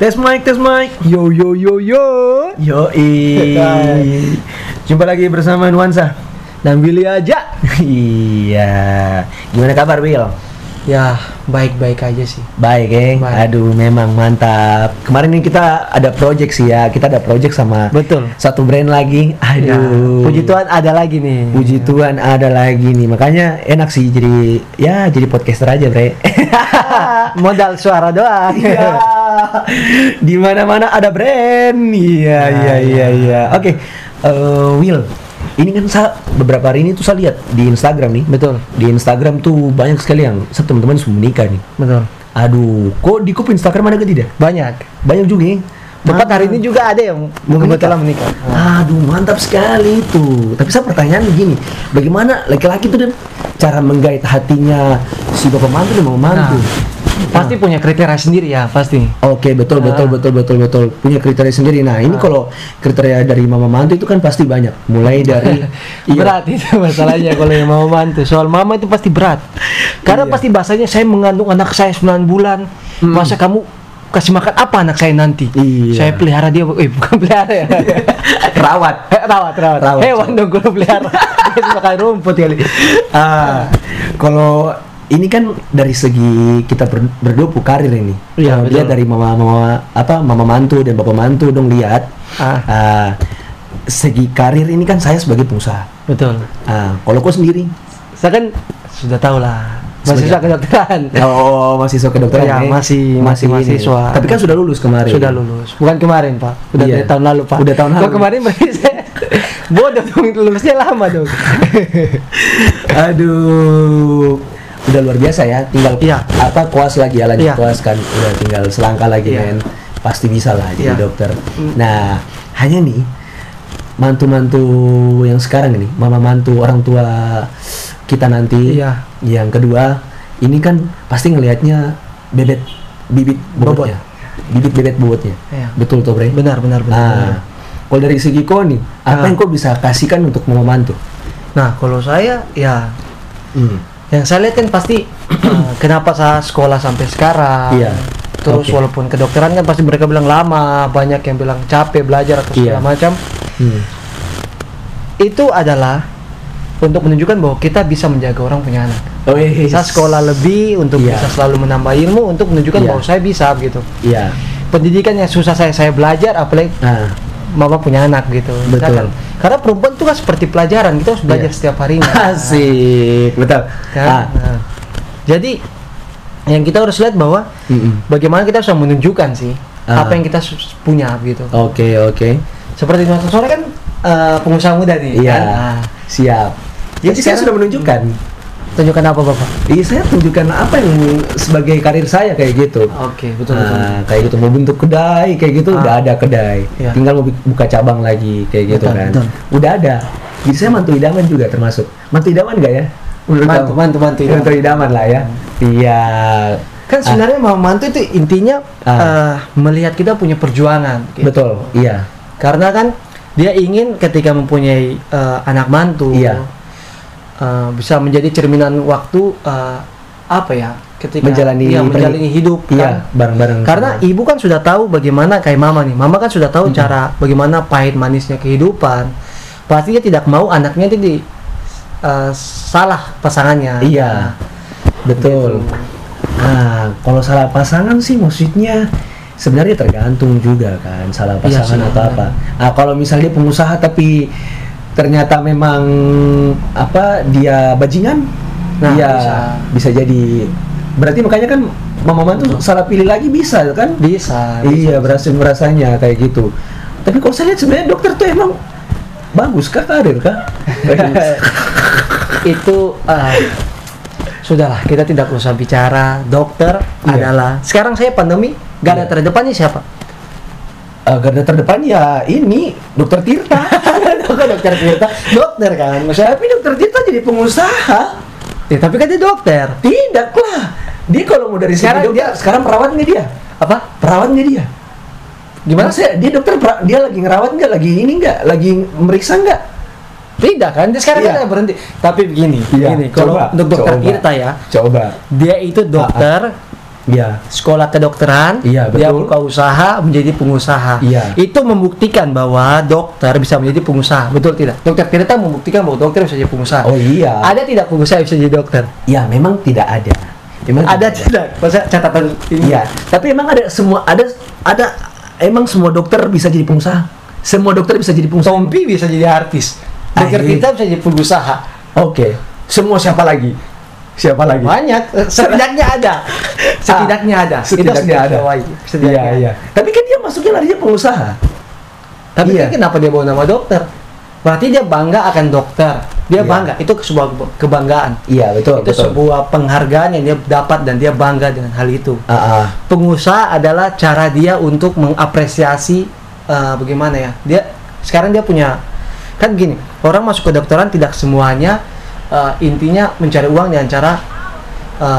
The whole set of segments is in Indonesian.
Tes mic. Yo. Yoi. Jumpa lagi bersama Nuansa dan Willy aja. Iya. Gimana kabar, Will? Ya, baik-baik aja sih. Baik. Aduh, memang mantap. Kemarin ini kita ada project sih ya. Kita ada project sama satu brand lagi. Aduh. Ya, puji Tuhan ada lagi nih. Makanya enak sih jadi podcaster aja, Bre. Modal suara doang. Ya. Di mana-mana ada brand. Iya. Oke. Will, ini kan beberapa hari ini tuh saya lihat di Instagram nih. Betul. Di Instagram tuh banyak sekali yang teman-teman sudah menikah nih. Betul. Aduh, kok di grup Instagram ada gak tidak? Banyak juga nih. Tepat hari ini juga ada yang kebetulan menikah. Aduh, mantap sekali itu. Tapi saya pertanyaan begini, bagaimana laki-laki itu dan cara menggait hatinya si bapak mantu dan mama mantu? Pasti punya kriteria sendiri ya, pasti. Oke, betul. Punya kriteria sendiri. Nah, ini kalau kriteria dari mama mantu itu kan pasti banyak. Mulai dari berat itu masalahnya kalau yang mama mantu. Soal mama itu pasti berat. Karena pasti bahasanya saya mengandung anak saya 9 bulan. Masa kamu kasih makan apa anak saya nanti? Iya. Saya pelihara dia, bukan pelihara ya. Rawat. Hewan dong kalau pelihara. Dia makan rumput kali. Kalau ini kan dari segi kita berdua karir ini. Iya, lihat dari mama mantu dan bapak mantu dong lihat. Segi karir ini kan saya sebagai pengusaha. Betul. Kalau kau sendiri, saya kan sudah tahu lah. Mahasiswa kedokteran. Oh, mahasiswa kedokteran. Ya, masih mahasiswa. Tapi kan sudah lulus kemarin. Sudah lulus. Bukan kemarin, Pak. Udah dari tahun lalu, Pak. Udah tahun lalu. Kalau kemarin berarti saya bodoh dong, lulusnya lama dong. Aduh. Udah luar biasa ya, tinggal koas lagi ya, lanjut koas kan, udah tinggal selangkah lagi kan, pasti bisa lah jadi dokter. Nah, hanya nih mantu-mantu yang sekarang ini, mama mantu orang tua kita nanti, yang kedua, ini kan pasti ngelihatnya bibit bebet bobotnya, betul toh Bre? Benar. Nah, kalau dari segi kau nih, apa yang kau bisa kasihkan untuk mama mantu? Nah, kalau saya yang saya lihat kan pasti kenapa saya sekolah sampai sekarang. Iya. Terus walaupun kedokteran kan pasti mereka bilang lama, banyak yang bilang capek belajar atau segala macam. Itu adalah untuk menunjukkan bahwa kita bisa menjaga orang punya anak. Saya sekolah lebih untuk bisa selalu menambah ilmu untuk menunjukkan bahwa saya bisa gitu. Iya. Pendidikan yang susah saya belajar apalagi mama punya anak gitu. Betul. Karena perempuan itu kan seperti pelajaran, kita harus belajar setiap harinya. Asik, betul. Kan? Nah. Jadi yang kita harus lihat bahwa bagaimana kita bisa menunjukkan sih apa yang kita punya gitu. Oke. Seperti Nuansa Sore kan pengusaha muda nih. Iya. Kan? Siap. Jadi saya sudah menunjukkan. Tunjukkan apa Bapak? Iya, saya tunjukkan apa yang sebagai karir saya kayak gitu. Oke, betul. Kayak gitu mau bentuk kedai kayak gitu udah ada kedai. Ya. Tinggal mau buka cabang lagi kayak gitu kan. Betul. Udah ada. Jadi saya mantu idaman juga termasuk. Mantu idaman enggak ya? Mantu idaman lah ya. Iya. Kan sebenarnya mantu itu intinya melihat kita punya perjuangan gitu. Betul. Iya. Karena kan dia ingin ketika mempunyai anak mantu. Iya. Bisa menjadi cerminan waktu ketika menjalani hidup kan? Bareng-bareng karena ibu kan sudah tahu bagaimana kayak mama kan sudah tahu cara bagaimana pahit manisnya kehidupan, pasti dia tidak mau anaknya jadi salah pasangannya. Iya, betul gitu. Nah, kalau salah pasangan sih maksudnya sebenarnya tergantung juga kan salah pasangan atau apa. Nah, kalau misalnya pengusaha tapi ternyata memang dia bajingan, bisa jadi berarti makanya kan mama mantu salah pilih lagi bisa kan? Bisa. Berasanya kayak gitu. Tapi kalau saya lihat sebenarnya dokter tuh emang bagus kah karir kah? Itu sudahlah kita tidak usah bicara dokter adalah sekarang saya pandemi garda terdepannya siapa? Garda terdepan ya ini Dokter Tirta. Dokter Tirta dokter kan, maksudnya tapi Dokter Tirta jadi pengusaha ya, tapi kan dia dokter. Tidak lah, dia kalau mau dari sekarang dokter, dia sekarang perawat nggak dia? Apa perawat nggak dia? Gimana sih dia dokter dia lagi ngerawat nggak, lagi ini nggak, lagi meriksa nggak? Tidak kan, dia sekarang kan berhenti. Tapi begini, kalau untuk Dokter Tirta ya, dia itu dokter ya, sekolah kedokteran, ya, betul. Dia buka usaha menjadi pengusaha. Ya. Itu membuktikan bahwa dokter bisa menjadi pengusaha, betul tidak? Dokter Tirta membuktikan bahwa dokter bisa jadi pengusaha. Oh iya. Ada tidak pengusaha bisa jadi dokter? Ya, memang tidak ada. Memang ada tidak? Masa catatan ini. Ya. Tapi emang ada semua, ada emang semua dokter bisa jadi pengusaha. Semua dokter bisa jadi pengusaha. Tompi bisa jadi artis. Dokter Tirta bisa jadi pengusaha. Oke. Okay. Semua siapa lagi? Siapa lagi? Banyak, setidaknya ada. Setidaknya ada. Setidaknya ada. Iya, iya. Tapi kan dia masuknya larinya pengusaha. Tapi iya, kan kenapa dia bawa nama dokter? Berarti dia bangga akan dokter. Dia iya, bangga. Itu sebuah kebanggaan. Iya, betul. Itu betul, sebuah penghargaan yang dia dapat dan dia bangga dengan hal itu. Pengusaha adalah cara dia untuk mengapresiasi bagaimana ya? Dia sekarang dia punya, kan gini, orang masuk ke dokteran tidak semuanya intinya mencari uang dengan cara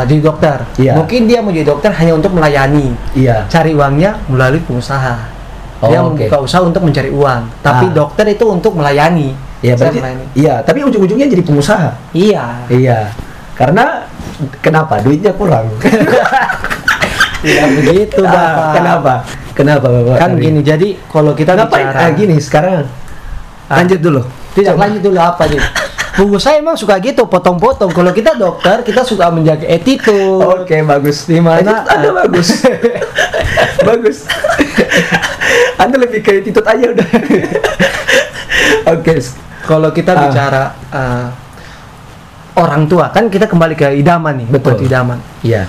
jadi dokter. Iya. Mungkin dia mau jadi dokter hanya untuk melayani. Iya. Cari uangnya melalui pengusaha. Oh, dia membuka usaha untuk mencari uang. Tapi dokter itu untuk melayani. Iya, berarti, melayani. Iya, tapi ujung-ujungnya jadi pengusaha. Iya. Iya. Karena kenapa? Duitnya kurang. Iya, begitu, Bapak. Kenapa? Kenapa, Bapak? Kan gini, jadi kalau kita bicara gini sekarang. Lanjut dulu. Tidak, lanjut dulu apa nih? Pengusaha emang suka gitu, potong-potong. Kalau kita dokter, kita suka menjaga attitude. Oke, bagus. Dimana Anda bagus. Bagus. Anda lebih ke attitude aja udah. Oke. Kalau kita bicara orang tua, kan kita kembali ke idaman nih. Betul, idaman. Iya.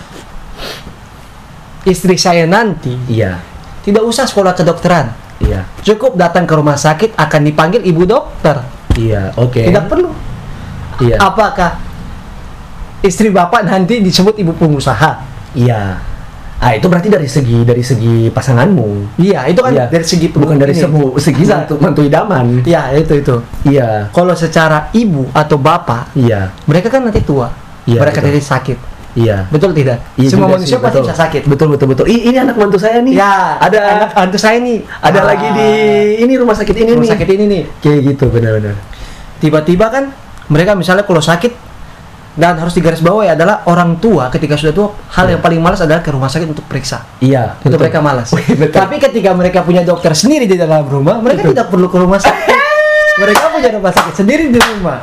Istri saya nanti, iya, tidak usah sekolah kedokteran. Iya. Cukup datang ke rumah sakit akan dipanggil ibu dokter. Iya, oke. Tidak perlu. Iya. Apakah istri Bapak nanti disebut ibu pengusaha? Iya. Ah, itu berarti dari segi pasanganmu. Iya, itu kan iya, dari segi bukan dari segi mantu idaman. Iya, itu. Iya. Kalau secara ibu atau bapak, iya, mereka kan nanti tua. Iya, mereka nanti sakit. Iya. Betul tidak? Iya, semua manusia sih, pasti betul, bisa sakit. Betul. Ini anak mantu saya nih. Ya, ada anak mantu saya nih. Ada lagi di ini rumah sakit ini rumah nih. Rumah sakit ini nih. Kayak gitu, benar-benar. Tiba-tiba kan mereka misalnya kalau sakit, dan harus digarisbawahi adalah orang tua ketika sudah tua hal yang paling malas adalah ke rumah sakit untuk periksa. Iya, itu mereka malas. Tapi ketika mereka punya dokter sendiri di dalam rumah, mereka tidak perlu ke rumah sakit. Mereka punya rumah sakit sendiri di rumah.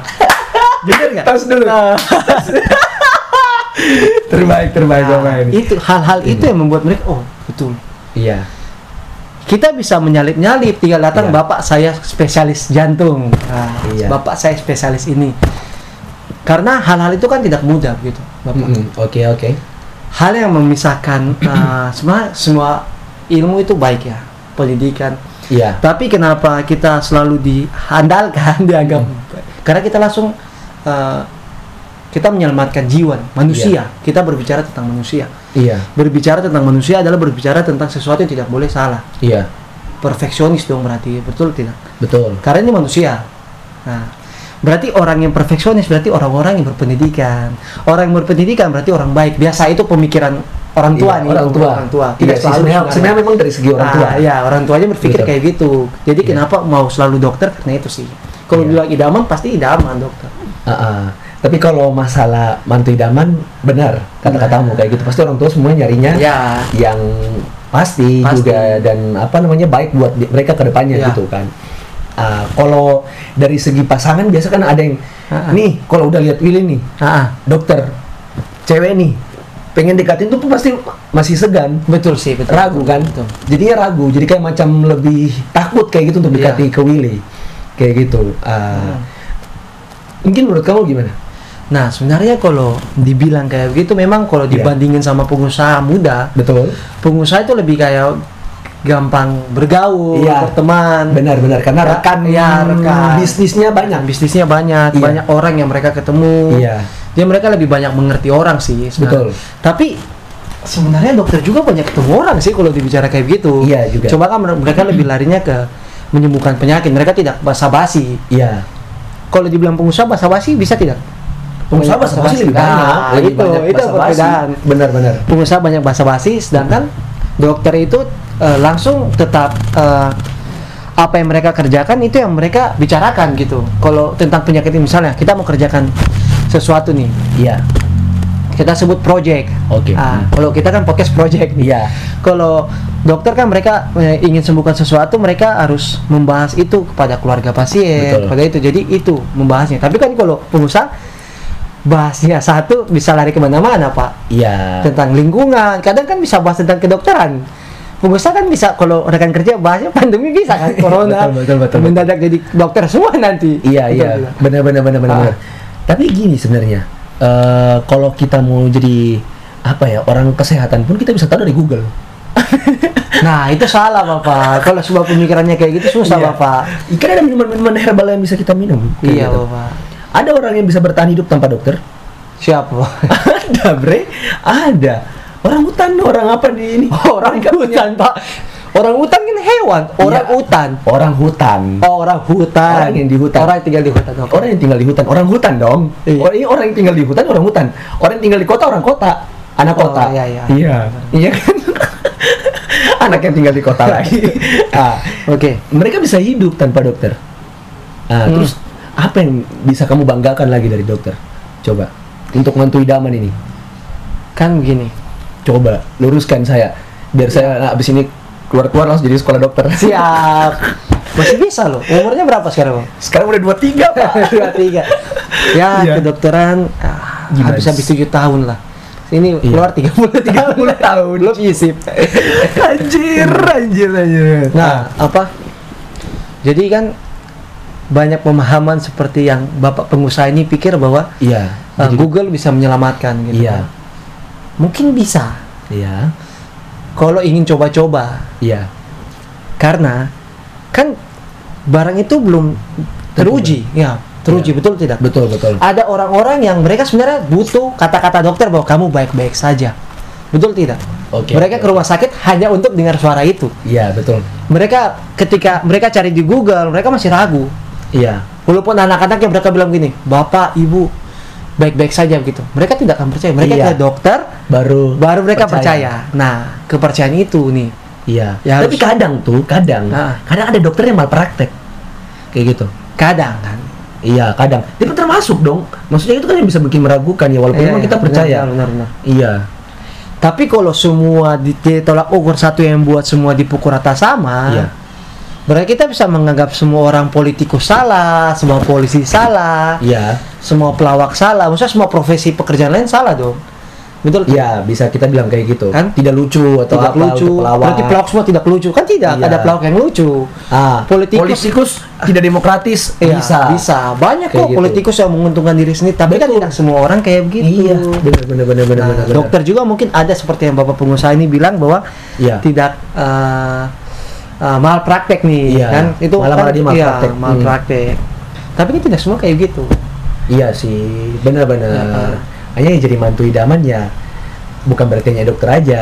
Benar nggak? Terus dulu. Terbaik. Itu hal-hal itu yang membuat mereka betul. Iya. Kita bisa menyalip-nyalip, tinggal datang, Bapak saya spesialis jantung. Nah, Bapak saya spesialis ini. Karena hal-hal itu kan tidak mudah gitu, Bapak. Oke. Hal yang memisahkan semua ilmu itu baik ya, pendidikan. Iya. Tapi kenapa kita selalu diandalkan, dianggap karena kita langsung kita menyelamatkan jiwa manusia. Iya. Kita berbicara tentang manusia. Iya. Berbicara tentang manusia adalah berbicara tentang sesuatu yang tidak boleh salah. Iya. Perfeksionis dong berarti, betul tidak? Betul. Karena ini manusia. Nah, berarti orang yang perfeksionis berarti orang-orang yang berpendidikan. Orang yang berpendidikan berarti orang baik. Biasa itu pemikiran orang tua nih. Orang tua. Tidak selalu. Sebenarnya memang dari segi orang tua. Iya, orang tuanya berpikir kayak gitu. Jadi kenapa mau selalu dokter? Karena itu sih. Kalau bilang idaman pasti idaman dokter. Tapi kalau masalah mantu idaman, benar kata-katamu kayak gitu, pasti orang tua semua nyarinya yang pasti juga, dan apa namanya, baik buat mereka ke depannya gitu kan. Kalau dari segi pasangan biasa kan ada yang nih kalau udah lihat Willy nih, dokter cewek nih, pengen dekatin tuh pasti masih segan. Betul sih, betul. Ragu kan? Betul. Jadinya ragu, jadi kayak macam lebih takut kayak gitu untuk dekati ke Willy. Kayak gitu. Mungkin menurut kamu gimana? Nah, sebenarnya kalau dibilang kayak begitu, memang kalau dibandingin sama pengusaha muda, betul, pengusaha itu lebih kayak gampang bergaul, berteman, benar-benar karena rekan bisnisnya banyak, iya, banyak orang yang mereka ketemu, iya, jadi mereka lebih banyak mengerti orang sih, betul. Tapi sebenarnya dokter juga banyak ketemu orang sih kalau dibicara kayak begitu, iya juga. Coba kan mereka lebih larinya ke menyembuhkan penyakit, mereka tidak basa-basi, iya. Kalau dibilang pengusaha basa-basi bisa tidak? Pengusaha basa-basi lebih banyak itu perbedaan. Benar-benar. Pengusaha banyak basa-basi, sedangkan dokter itu langsung tetap apa yang mereka kerjakan itu yang mereka bicarakan gitu. Kalau tentang penyakit misalnya, kita mau kerjakan sesuatu nih. Iya. kita sebut project. Oke. Okay. Kalau kita kan podcast project nih. Yeah. Kalau dokter kan mereka ingin sembuhkan sesuatu, mereka harus membahas itu kepada keluarga pasien. Betul. Kepada itu. Jadi itu membahasnya. Tapi kan kalau pengusaha bahasnya satu bisa lari kemana-mana, Pak. Iya. Tentang lingkungan, kadang kan bisa bahas tentang kedokteran. Pengusaha kan bisa, kalau rekan kerja bahasnya pandemi bisa kan, corona. Betul. Mendadak jadi dokter semua nanti. Iya, betul, iya. Benar. Tapi gini sebenarnya, kalau kita mau jadi apa ya, orang kesehatan pun kita bisa tahu dari Google. Nah, itu salah, Bapak. Kalau sebuah pemikirannya kayak gitu susah, iya. Bapak. Kan ada minuman-minuman herbal yang bisa kita minum. Iya, gitu. Bapak. Ada orang yang bisa bertahan hidup tanpa dokter? Siapa? Ada, bre. Ada. Orang hutan, orang apa di ini? Orang hutan, Pak. Orang hutan kan hewan. Orang ya. Hutan. Orang hutan. Orang hutan. Orang yang di hutan. Orang yang tinggal di hutan. Orang yang tinggal di hutan. Orang hutan dong. Iya. Orang ini orang yang tinggal di hutan, orang hutan. Orang yang tinggal di kota, orang kota. Anak kota. Oh, iya. Iya kan? Anak yang tinggal di kota lagi. Oke. Mereka bisa hidup tanpa dokter. Terus apa yang bisa kamu banggakan lagi dari dokter? Coba untuk mantu idaman ini. Kan begini. Coba luruskan saya biar saya abis ini keluar langsung jadi sekolah dokter. Siap. Masih bisa loh. Umurnya berapa sekarang, Bang? Sekarang udah 23, Pak. 23. Ya, kedokteran habis 7 tahun lah. Ini keluar 30 tahun. Belum isip. Anjir. Nah, apa? Jadi kan banyak pemahaman seperti yang bapak pengusaha ini pikir bahwa Google bisa menyelamatkan gitu. Iya. Kan? Mungkin bisa. Iya. Kalau ingin coba-coba. Iya. Karena kan barang itu belum teruji, teruji. Betul tidak? Betul. Ada orang-orang yang mereka sebenarnya butuh kata-kata dokter bahwa kamu baik-baik saja. Betul tidak? Okay, mereka ke rumah sakit hanya untuk dengar suara itu. Iya, betul. Mereka ketika mereka cari di Google, mereka masih ragu. Iya. Walaupun anak-anak yang mereka bilang gini, Bapak, Ibu, baik-baik saja begitu. Mereka tidak akan percaya. Mereka ke dokter baru mereka percaya. Nah, kepercayaan itu nih. Iya. Ya, tapi kadang ada dokter yang malpraktek. Kayak gitu. Kadang kan. Iya, kadang. Itu termasuk dong. Maksudnya itu kan yang bisa bikin meragukan ya, walaupun memang kita percaya. Benar. Iya. Tapi kalau semua ditolak ukur satu yang buat semua dipukul rata sama. Iya. Berarti kita bisa menganggap semua orang politikus salah, semua polisi salah, semua pelawak salah, maksudnya semua profesi pekerjaan lain salah dong. Betul? Iya, bisa kita bilang kayak gitu. Kan tidak lucu atau tidak apa lucu. Pelawak. Berarti pelawak semua tidak lucu. Kan tidak, ada pelawak yang lucu. Politikus tidak demokratis bisa. Banyak kayak kok gitu. Politikus yang menguntungkan diri sendiri, tapi kan tidak semua orang kayak begitu. Iya, benar. Dokter juga mungkin ada seperti yang Bapak pengusaha ini bilang bahwa tidak malpraktek nih, kan itu malah kan, malpraktek. Tapi kan tidak semua kayak gitu. Iya sih, benar. Hanya yang jadi mantu idaman ya bukan berarti hanya dokter aja,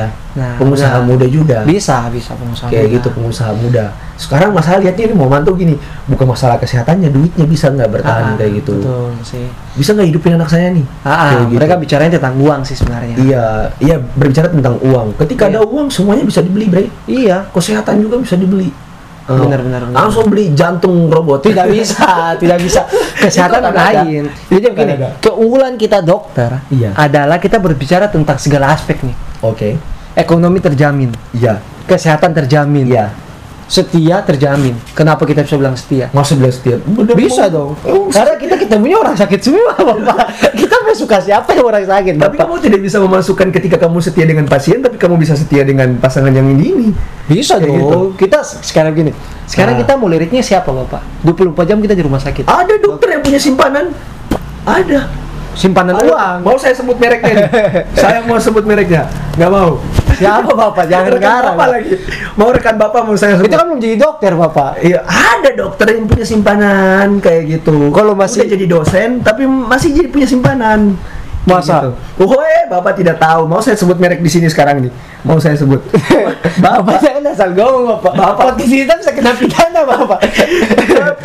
pengusaha muda juga bisa pengusaha kayak gitu. Pengusaha muda sekarang masalah lihatnya ini mau mantu gini, bukan masalah kesehatannya, duitnya bisa nggak bertahan kayak gitu. Betul sih. Bisa nggak hidupin anak saya nih? Mereka bicaranya tentang uang sih sebenarnya. Iya, berbicara tentang uang. Ketika ada uang semuanya bisa dibeli, bre. Iya, kesehatan juga bisa dibeli. Benar. Langsung beli jantung robot tidak bisa, kesehatan lain. Jadi begini, keunggulan kita dokter adalah kita berbicara tentang segala aspek nih. Oke. Ekonomi terjamin. Iya. Kesehatan terjamin. Iya. Setia terjamin. Kenapa kita bisa bilang setia? Masa bilang setia? Bisa dong. Karena kita ketemunya orang sakit semua, Bapak. Kita suka siapa yang orang sakit, Bapak. Tapi kamu tidak bisa memasukkan ketika kamu setia dengan pasien, tapi kamu bisa setia dengan pasangan yang ini. Bisa dong. Gitu. Kita sekarang gini. Sekarang kita mau liriknya siapa, Bapak? 24 jam kita di rumah sakit. Ada dokter yang punya simpanan. Ada. Simpanan uang. Mau saya sebut mereknya? Saya mau sebut mereknya. Nggak mau. Siapa, Bapak? Jangan ngarang. Apa lagi? Mau rekan Bapak mau saya sebut. Itu kan belum jadi dokter, Bapak. Iya, ada dokter yang punya simpanan kayak gitu. Kalau masih udah jadi dosen tapi masih jadi punya simpanan. Masa? Gitu. Bapak tidak tahu. Mau saya sebut merek di sini sekarang nih. Mau saya sebut. Bapak jangan asal ngomong, Bapak. Bapak kesihatan bisa kena pidana, Bapak.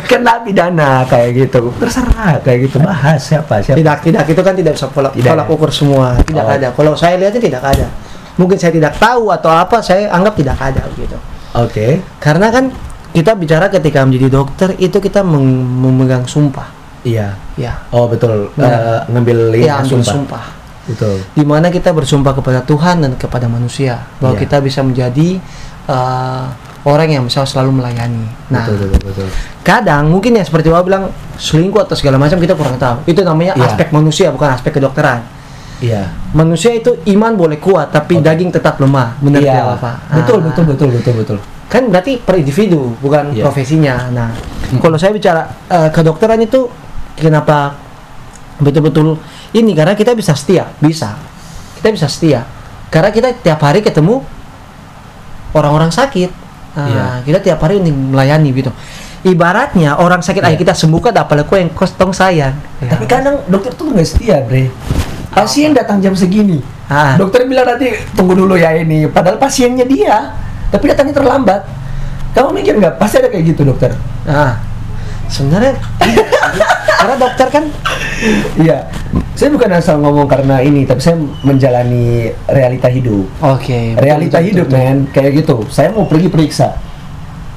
Kena pidana kayak gitu. Terserah kayak gitu. Bahas siapa. Tidak, itu kan tidak bisa tolak ukur semua. Tidak ada. Kalau saya lihatnya tidak ada. Mungkin saya tidak tahu atau apa, saya anggap tidak ada gitu. Oke. Karena kan kita bicara ketika menjadi dokter itu kita memegang sumpah. Iya. Betul. Ngambil sumpah. Betul. Dimana kita bersumpah kepada Tuhan dan kepada manusia bahwa kita bisa menjadi orang yang bisa selalu melayani. Nah, betul. Kadang mungkin ya seperti Bapak bilang selingkuh atau segala macam kita kurang tahu. Itu namanya aspek manusia, bukan aspek kedokteran. Iya. Manusia itu iman boleh kuat tapi daging tetap lemah. Benar ya, Bapak? Betul. Kan berarti per individu, bukan profesinya. Nah, kalau saya bicara kedokteran itu kenapa betul-betul ini karena kita bisa setia, karena kita tiap hari ketemu orang-orang sakit. Kita tiap hari melayani gitu. Ibaratnya orang sakit aja kita sembuhkan, apalagi yang kosong sayang. Tapi kadang dokter tuh nggak setia, Bre. Pasien datang jam segini. Dokter bilang nanti tunggu dulu ya ini. Padahal pasiennya dia, tapi datangnya terlambat. Kamu mikir nggak? Pasti ada kayak gitu, dokter. Sebenarnya karena dokter kan saya bukan asal ngomong karena ini, tapi saya menjalani realita hidup. Realita hidup, kayak gitu. Saya mau pergi periksa.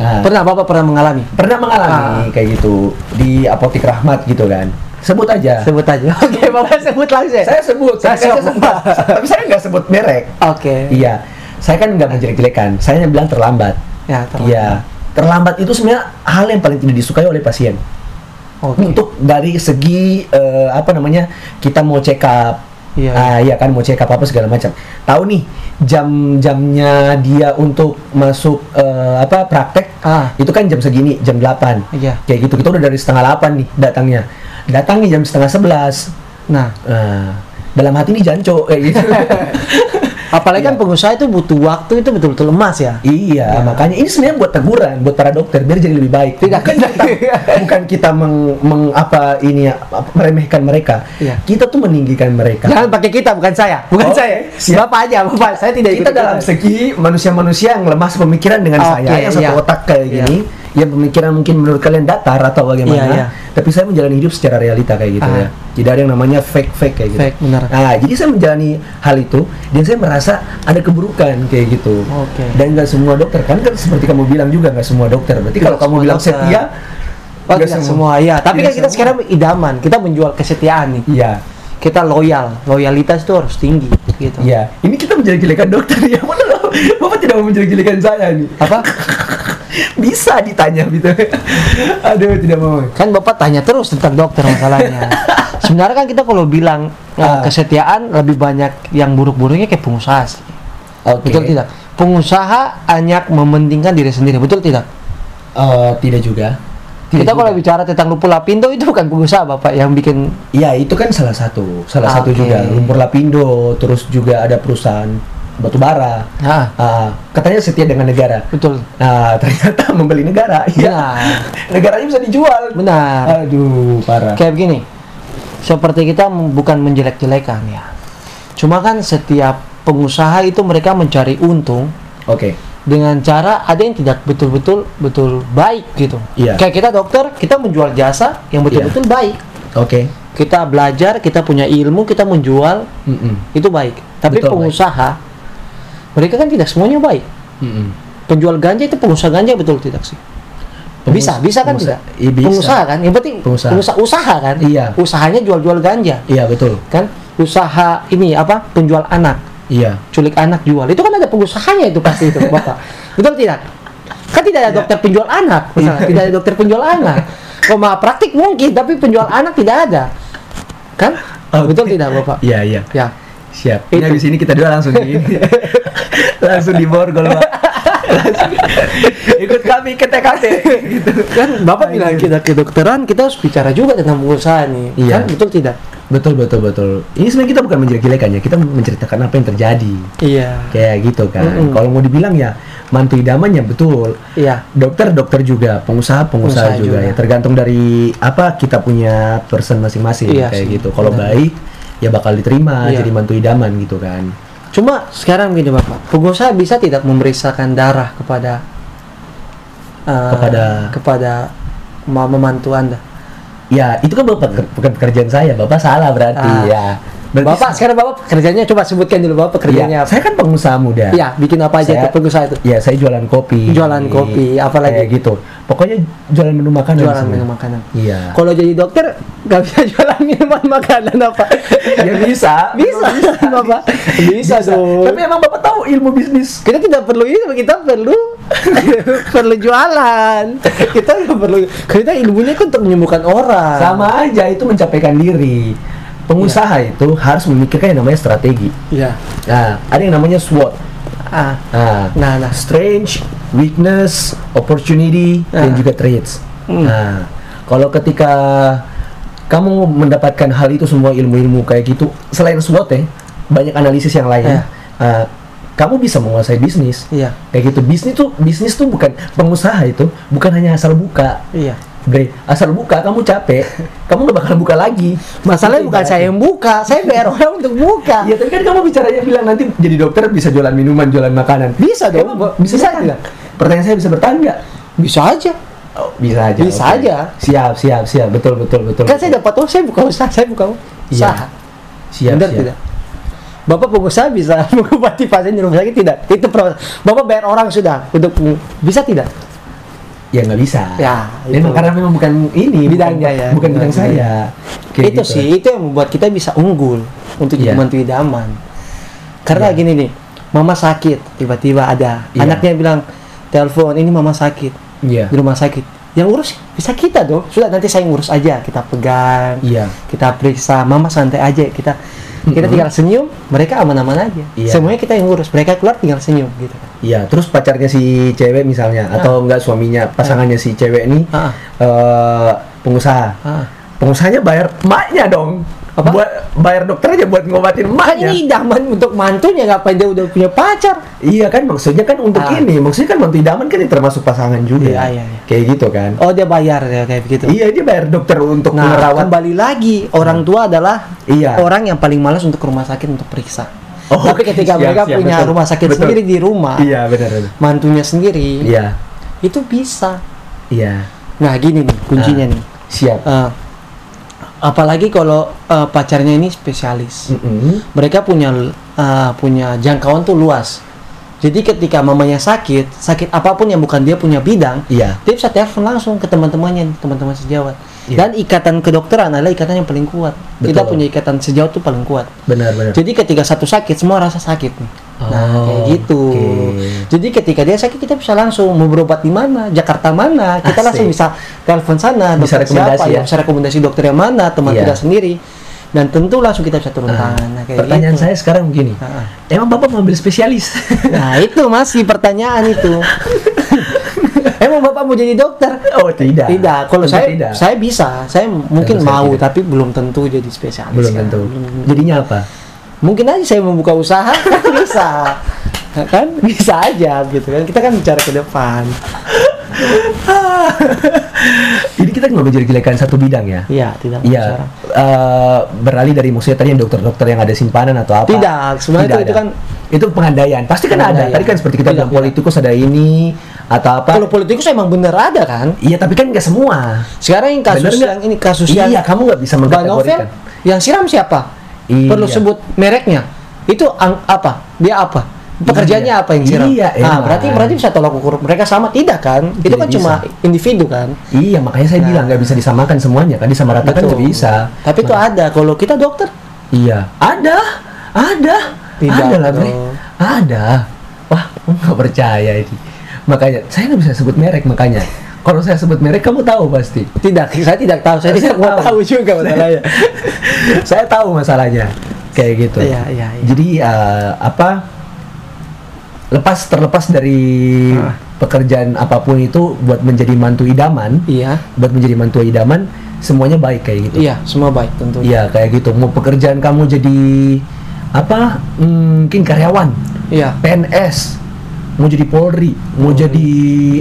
Pernah Bapak mengalami? Pernah mengalami kayak gitu di Apotek Rahmat gitu kan. Sebut aja. Oke, Bapak sebut langsung. Saya sebut. Tapi saya nggak sebut merek. Iya. Saya kan nggak menjelek-jelekan. Saya hanya bilang terlambat. Terlambat itu sebenarnya hal yang paling tidak disukai oleh pasien. Untuk dari segi kita mau check up, mau check up apa segala macam. Tahu nih jamnya dia untuk masuk praktek. Itu kan jam segini, jam 8. Kayak gitu. Kita udah dari setengah 8 nih datangnya jam setengah 11. Dalam hati ini janco kayak gitu. Apalagi kan pengusaha itu butuh waktu, itu betul-betul lemas ya. Makanya ini sebenarnya buat teguran, buat para dokter biar jadi lebih baik. Bukan kita meremehkan mereka. Kita tuh meninggikan mereka. Jangan pakai kita, bukan saya. Siap. Bapak aja. Saya tidak ikut. Kita dalam segi manusia-manusia yang lemas pemikiran dengan saya yang satu otak kayak gini. Ya pemikiran mungkin menurut kalian datar atau bagaimana, tapi saya menjalani hidup secara realita kayak gitu ya. Tidak ada yang namanya fake kayak gitu. Fake, benar. Jadi saya menjalani hal itu dan saya merasa ada keburukan kayak gitu. Dan nggak semua dokter kan seperti kamu bilang juga nggak semua dokter. Berarti kalau kamu bilang setia, nggak semua. Tapi kan kita sekarang idaman, kita menjual kesetiaan nih. Kita loyalitas itu harus tinggi gitu. Ini kita menjelek-jelekan dokter ya. Bapak tidak mau menjelek-jelekan saya nih. Apa? Bisa ditanya gitu. Aduh, tidak mau. Kan Bapak tanya terus tentang dokter masalahnya. Sebenarnya kan kita kalau bilang kesetiaan lebih banyak yang buruk-buruknya kayak pengusaha sih. Betul tidak? Pengusaha hanya mementingkan diri sendiri, betul tidak? Tidak juga. Kita kalau bicara tentang lumpur Lapindo itu bukan pengusaha Bapak yang bikin. Iya, itu kan salah satu juga lumpur Lapindo, terus juga ada perusahaan batu bara, katanya setia dengan negara, betul. Ternyata membeli negara, negaranya bisa dijual, benar. Aduh, parah. Kayak begini, seperti kita bukan menjelek-jelekan ya, cuma kan setiap pengusaha itu mereka mencari untung, dengan cara ada yang tidak betul-betul baik gitu. Kayak kita dokter, kita menjual jasa yang betul-betul baik, Kita belajar, kita punya ilmu, kita menjual, itu baik. Tapi betul, pengusaha baik. Mereka kan tidak semuanya baik. Penjual ganja itu pengusaha ganja, betul tidak sih? Bisa kan tidak? Iya, bisa. Pengusaha kan? Yang penting pengusaha usaha kan? Iya. Usahanya jual-jual ganja. Iya, betul. Kan usaha ini penjual anak. Iya. Culik anak jual. Itu kan ada pengusahanya itu pasti itu, Bapak. Betul tidak? Kan tidak ada dokter penjual anak. Tidak ada dokter penjual anak. Koma praktik mungkin, tapi penjual anak tidak ada. Kan? Betul tidak, Bapak? Iya. Ya. Siap. Ini habis ini kita dua langsung di langsung di borgol, Pak. Ikut kami ke TKT gitu. Kan Bapak bilang kita kedokteran, kita harus bicara juga tentang pengusaha nih. Kan betul tidak? Betul. Ini sebenarnya kita bukan menjelek-jelekan ya, kita menceritakan apa yang terjadi. Iya. Kayak gitu kan. Kalau mau dibilang ya mantu idamannya betul. Iya. Dokter juga, pengusaha juga ya. Tergantung dari kita punya person masing-masing kayak gitu. Kalau baik ya bakal diterima jadi mantu idaman gitu kan. Cuma sekarang gini Bapak, pengusaha bisa tidak memeriksakan darah kepada memantu Anda? Ya itu kan Bapak bukan pekerjaan saya, Bapak salah berarti ya. Berarti Bapak sekarang Bapak pekerjaannya, coba sebutkan dulu Bapak pekerjaannya. Saya kan pengusaha muda. Iya, bikin apa aja itu pengusaha itu? Iya, saya jualan kopi, apalagi gitu. Pokoknya jualan menu makanan. Iya. Kalau jadi dokter Gak bisa jualan minuman makanan apa? Ya bisa. Bisa, Bapak. Bisa dong. Tapi emang Bapak tahu ilmu bisnis? Kita tidak perlu itu, kita perlu jualan. Kita nggak perlu. Kita ilmunya kan untuk menyembuhkan orang. Sama aja itu mencapaikan diri. Pengusaha ya. Itu harus memikirkan yang namanya strategi. Iya. Nah, ada yang namanya SWOT. Nah, strange, weakness, opportunity, dan juga traits. Nah, kalau ketika kamu mendapatkan hal itu semua ilmu-ilmu kayak gitu, selain SWOT ya, banyak analisis yang lain. Kamu bisa menguasai bisnis. Kayak gitu. Bisnis tuh bukan pengusaha itu, bukan hanya asal buka. Bre, asal buka kamu capek, kamu gak bakal buka lagi. Masalahnya bukan saya yang buka, saya bayar orang untuk buka. Iya, tapi kan kamu bicaranya bilang nanti jadi dokter bisa jualan minuman, jualan makanan. Bisa dong. Bisa aja. Pertanyaan saya, bisa bertahan nggak? Bisa aja. Oh, bisa aja. Bisa aja. Siap. Betul. Kan saya dapat, oh saya buka usaha, Iya. Siap. Benar tidak? Bapak pengusaha bisa mengobati pasien di rumah sakit tidak? Itu proses. Bapak bayar orang sudah untuk bisa tidak? Ya nggak bisa. Ya, memang karena memang bukan ini bidangnya ya. Bukan bidang saya. Itu gitu. Sih itu yang membuat kita bisa unggul untuk membantu idaman. Karena gini nih, mama sakit tiba-tiba ada anaknya bilang telepon ini mama sakit di rumah sakit. Yang urus bisa kita dong. Sudah nanti saya ngurus aja, kita pegang, kita periksa. Mama santai aja, kita tinggal senyum, mereka aman-aman aja. Semuanya kita yang ngurus, mereka keluar tinggal senyum gitu. Iya, terus pacarnya si cewek misalnya, atau enggak suaminya, pasangannya si cewek ini pengusaha. Pengusahanya bayar emaknya dong. Apa? Bayar dokter aja buat ngobatin emaknya. Ini idaman untuk mantunya, ngapain dia udah punya pacar? Iya kan, maksudnya kan untuk ini, maksudnya kan mantu idaman kan termasuk pasangan juga. Iya. Kayak gitu kan. Oh, dia bayar ya kayak begitu. Iya, dia bayar dokter untuk merawat. Kembali lagi, orang tua adalah orang yang paling malas untuk ke rumah sakit untuk periksa. Oh, tapi ketika mereka punya rumah sakit sendiri di rumah, mantunya sendiri, itu bisa. Nah gini nih kuncinya nih. Apalagi kalau pacarnya ini spesialis, mereka punya jangkauan tuh luas. Jadi ketika mamanya sakit apapun yang bukan dia punya bidang, dia bisa telepon langsung ke teman-temannya, teman-teman sejawat. Dan ikatan kedokteran adalah ikatan yang paling kuat. Betul. Kita punya ikatan sejauh itu paling kuat. Benar. Jadi ketika satu sakit, semua rasa sakit. Nah, kayak gitu. Okay. Jadi ketika dia sakit, kita bisa langsung mau berobat di mana, Jakarta mana, kita langsung bisa telepon sana, bisa rekomendasi siapa, bisa rekomendasi dokter yang mana, teman kita sendiri. Dan tentu langsung kita bisa turun tangan. Pertanyaan saya sekarang begini, emang Bapak mau ambil spesialis? Nah, itu masih pertanyaan itu. Emang Bapak mau jadi dokter? Oh, tidak. Tidak. Kalau saya bisa. Saya mungkin mau, tapi belum tentu jadi spesialis. Belum tentu. Jadinya apa? Mungkin aja saya membuka usaha, bisa. Kan bisa aja gitu kan. Kita kan bicara ke depan. Jadi kita nggak menjelek-jelekan satu bidang ya? Iya, tidak. Iya. Beralih dari maksudnya tadi yang dokter-dokter yang ada simpanan atau apa? Tidak. Sebenarnya itu kan pengandaian. Pasti kan ada. Tadi kan seperti kita bilang politikus ada ini atau apa? Kalau politikus emang bener ada kan? Iya, tapi kan nggak semua. Sekarang yang kasus yang ini kasusnya. Iya, kamu nggak bisa mengkategorikan. Yang siram siapa? Perlu sebut mereknya. Itu apa? Dia apa? Pekerjaannya apa yang siram? Iya, nah, berarti bisa tolak ukur mereka sama tidak kan? Itu kan cuma individu kan? Iya, makanya saya bilang nggak bisa disamakan semuanya kan, disamaratakan nggak bisa. Tapi itu ada. Kalau kita dokter? Iya. Ada. Tidak ada lah, Bre. Ada. Wah, nggak percaya ini. Makanya saya nggak bisa sebut merek makanya. Kalau saya sebut merek, kamu tahu pasti. Tidak, saya tidak tahu. Saya tidak mau tahu juga masalahnya. Saya tahu masalahnya. Kayak gitu. Iya. Jadi apa? Terlepas dari pekerjaan apapun itu buat menjadi mantu idaman, semuanya baik kayak gitu. Iya, semua baik tentu. Iya, kayak gitu. Mau pekerjaan kamu jadi apa? Mungkin karyawan. Iya. PNS. Mau jadi Polri, mau jadi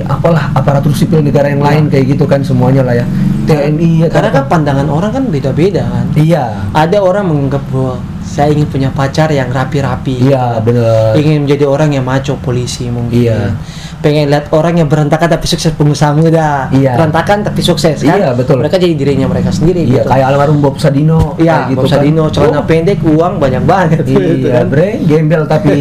apalah aparatur sipil negara yang lain kayak gitu kan semuanya lah ya. TNI. Karena kan pandangan orang kan beda-beda kan. Iya. Ada orang menganggap bahwa saya ingin punya pacar yang rapi-rapi. Iya, benar. Ingin menjadi orang yang maco polisi mungkin. Iya. Pengen lihat orang yang berantakan tapi sukses, pengusaha muda. Iya. Berantakan tapi sukses kan. Iya, betul. Mereka jadi dirinya mereka sendiri. Iya, gitu. Kayak almarhum Bob Sadino. Iya, gitu Bob Sadino kan. Celana pendek, uang banyak banget. Iya, gitu kan. Bre, gembel tapi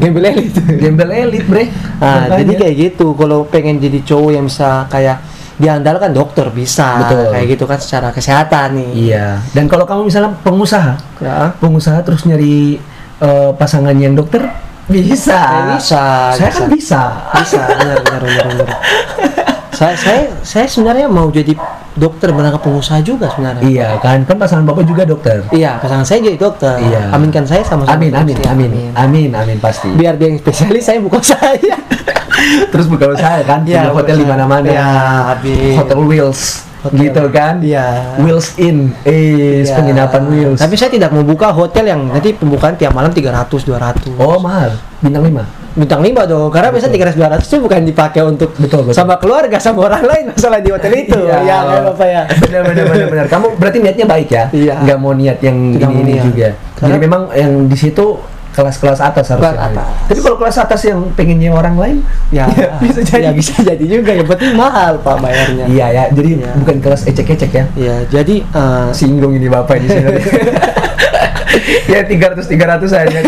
gembel elit. Gembel elit, Bre. Nah, jadi kayak gitu. Kalau pengen jadi cowok yang bisa kayak diandalkan dokter bisa. Betul. Kayak gitu kan secara kesehatan nih. Iya. Dan kalau kamu misalnya pengusaha, ya, pengusaha terus nyari pasangan yang dokter bisa. Ya, bisa. Saya bisa. Kan bisa. Bisa. Benar. Saya sebenarnya mau jadi dokter, berangkat pengusaha juga sebenarnya. Iya kan, kan pasangan bapak juga dokter. Iya, pasangan saya jadi dokter. Iya. Aminkan saya sama-sama. Amin, pasti. Biar dia yang spesialis, saya bukan saya. Terus bukan saya kan, ya, punya hotel di mana-mana. Ya, habis. Hotel Wheels. Hotel. Gitu kan, ya. Wheels in, ya. Penginapan Wheels. Tapi saya tidak membuka hotel yang nanti pembukaan tiap malam 300-200. Oh mahal, bintang 5. Bintang 5 dong, karena betul. Biasanya 300-200 itu bukan dipakai untuk betul. Sama keluarga, sama orang lain, masalah di hotel itu. Ya nggak apa-apa ya. Benar. Kamu berarti niatnya baik ya, nggak mau niat yang ini juga. Karena jadi memang yang di situ kelas-kelas atas harusnya. Atas. Tapi kalau kelas atas yang pengennya orang lain, ya bisa jadi. Ya, bisa jadi juga ya, penting mahal Pak bayarnya. Iya ya, jadi ya. Bukan kelas ecek-ecek ya. Iya, jadi singgung ini Bapak di sini. Ya 300 aja.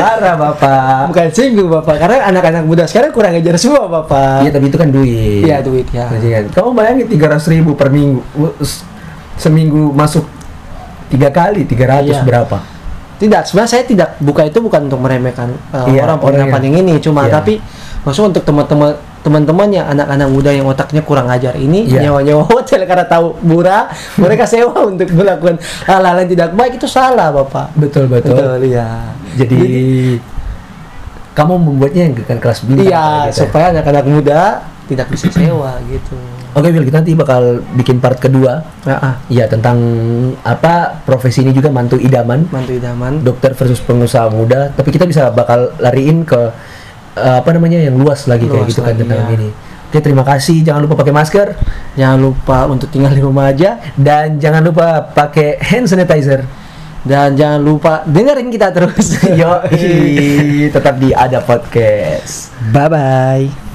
Parah Bapak. Bukan singgung Bapak, karena anak-anak muda sekarang kurang ajar semua Bapak. Iya, tapi itu kan duit. Iya, duit ya. Kamu bayangin 300.000 per minggu, seminggu masuk 3 kali 300 iya. Berapa? Tidak, sebenarnya saya tidak buka itu bukan untuk meremehkan orang penginapan yang ini, cuma tapi maksud untuk teman-teman yang anak-anak muda yang otaknya kurang ajar ini nyewa-nyewa hotel karena tahu murah, mereka sewa untuk melakukan hal-hal yang tidak baik, itu salah Bapak. Betul ya. Jadi kamu membuatnya yang bukan kelas bintang. Iya, gitu. Supaya anak-anak muda tidak bisa sewa gitu. Oke, Wil, kita nanti bakal bikin part kedua. Ya, tentang apa profesi ini juga, mantu idaman, dokter versus pengusaha muda. Tapi kita bisa bakal lariin ke yang luas lagi kayak gitu kan tentang ini. Oke, terima kasih. Jangan lupa pakai masker. Jangan lupa untuk tinggal di rumah aja. Dan jangan lupa pakai hand sanitizer. Dan jangan lupa dengerin kita terus. Yoi, tetap di Ada Podcast. Bye bye.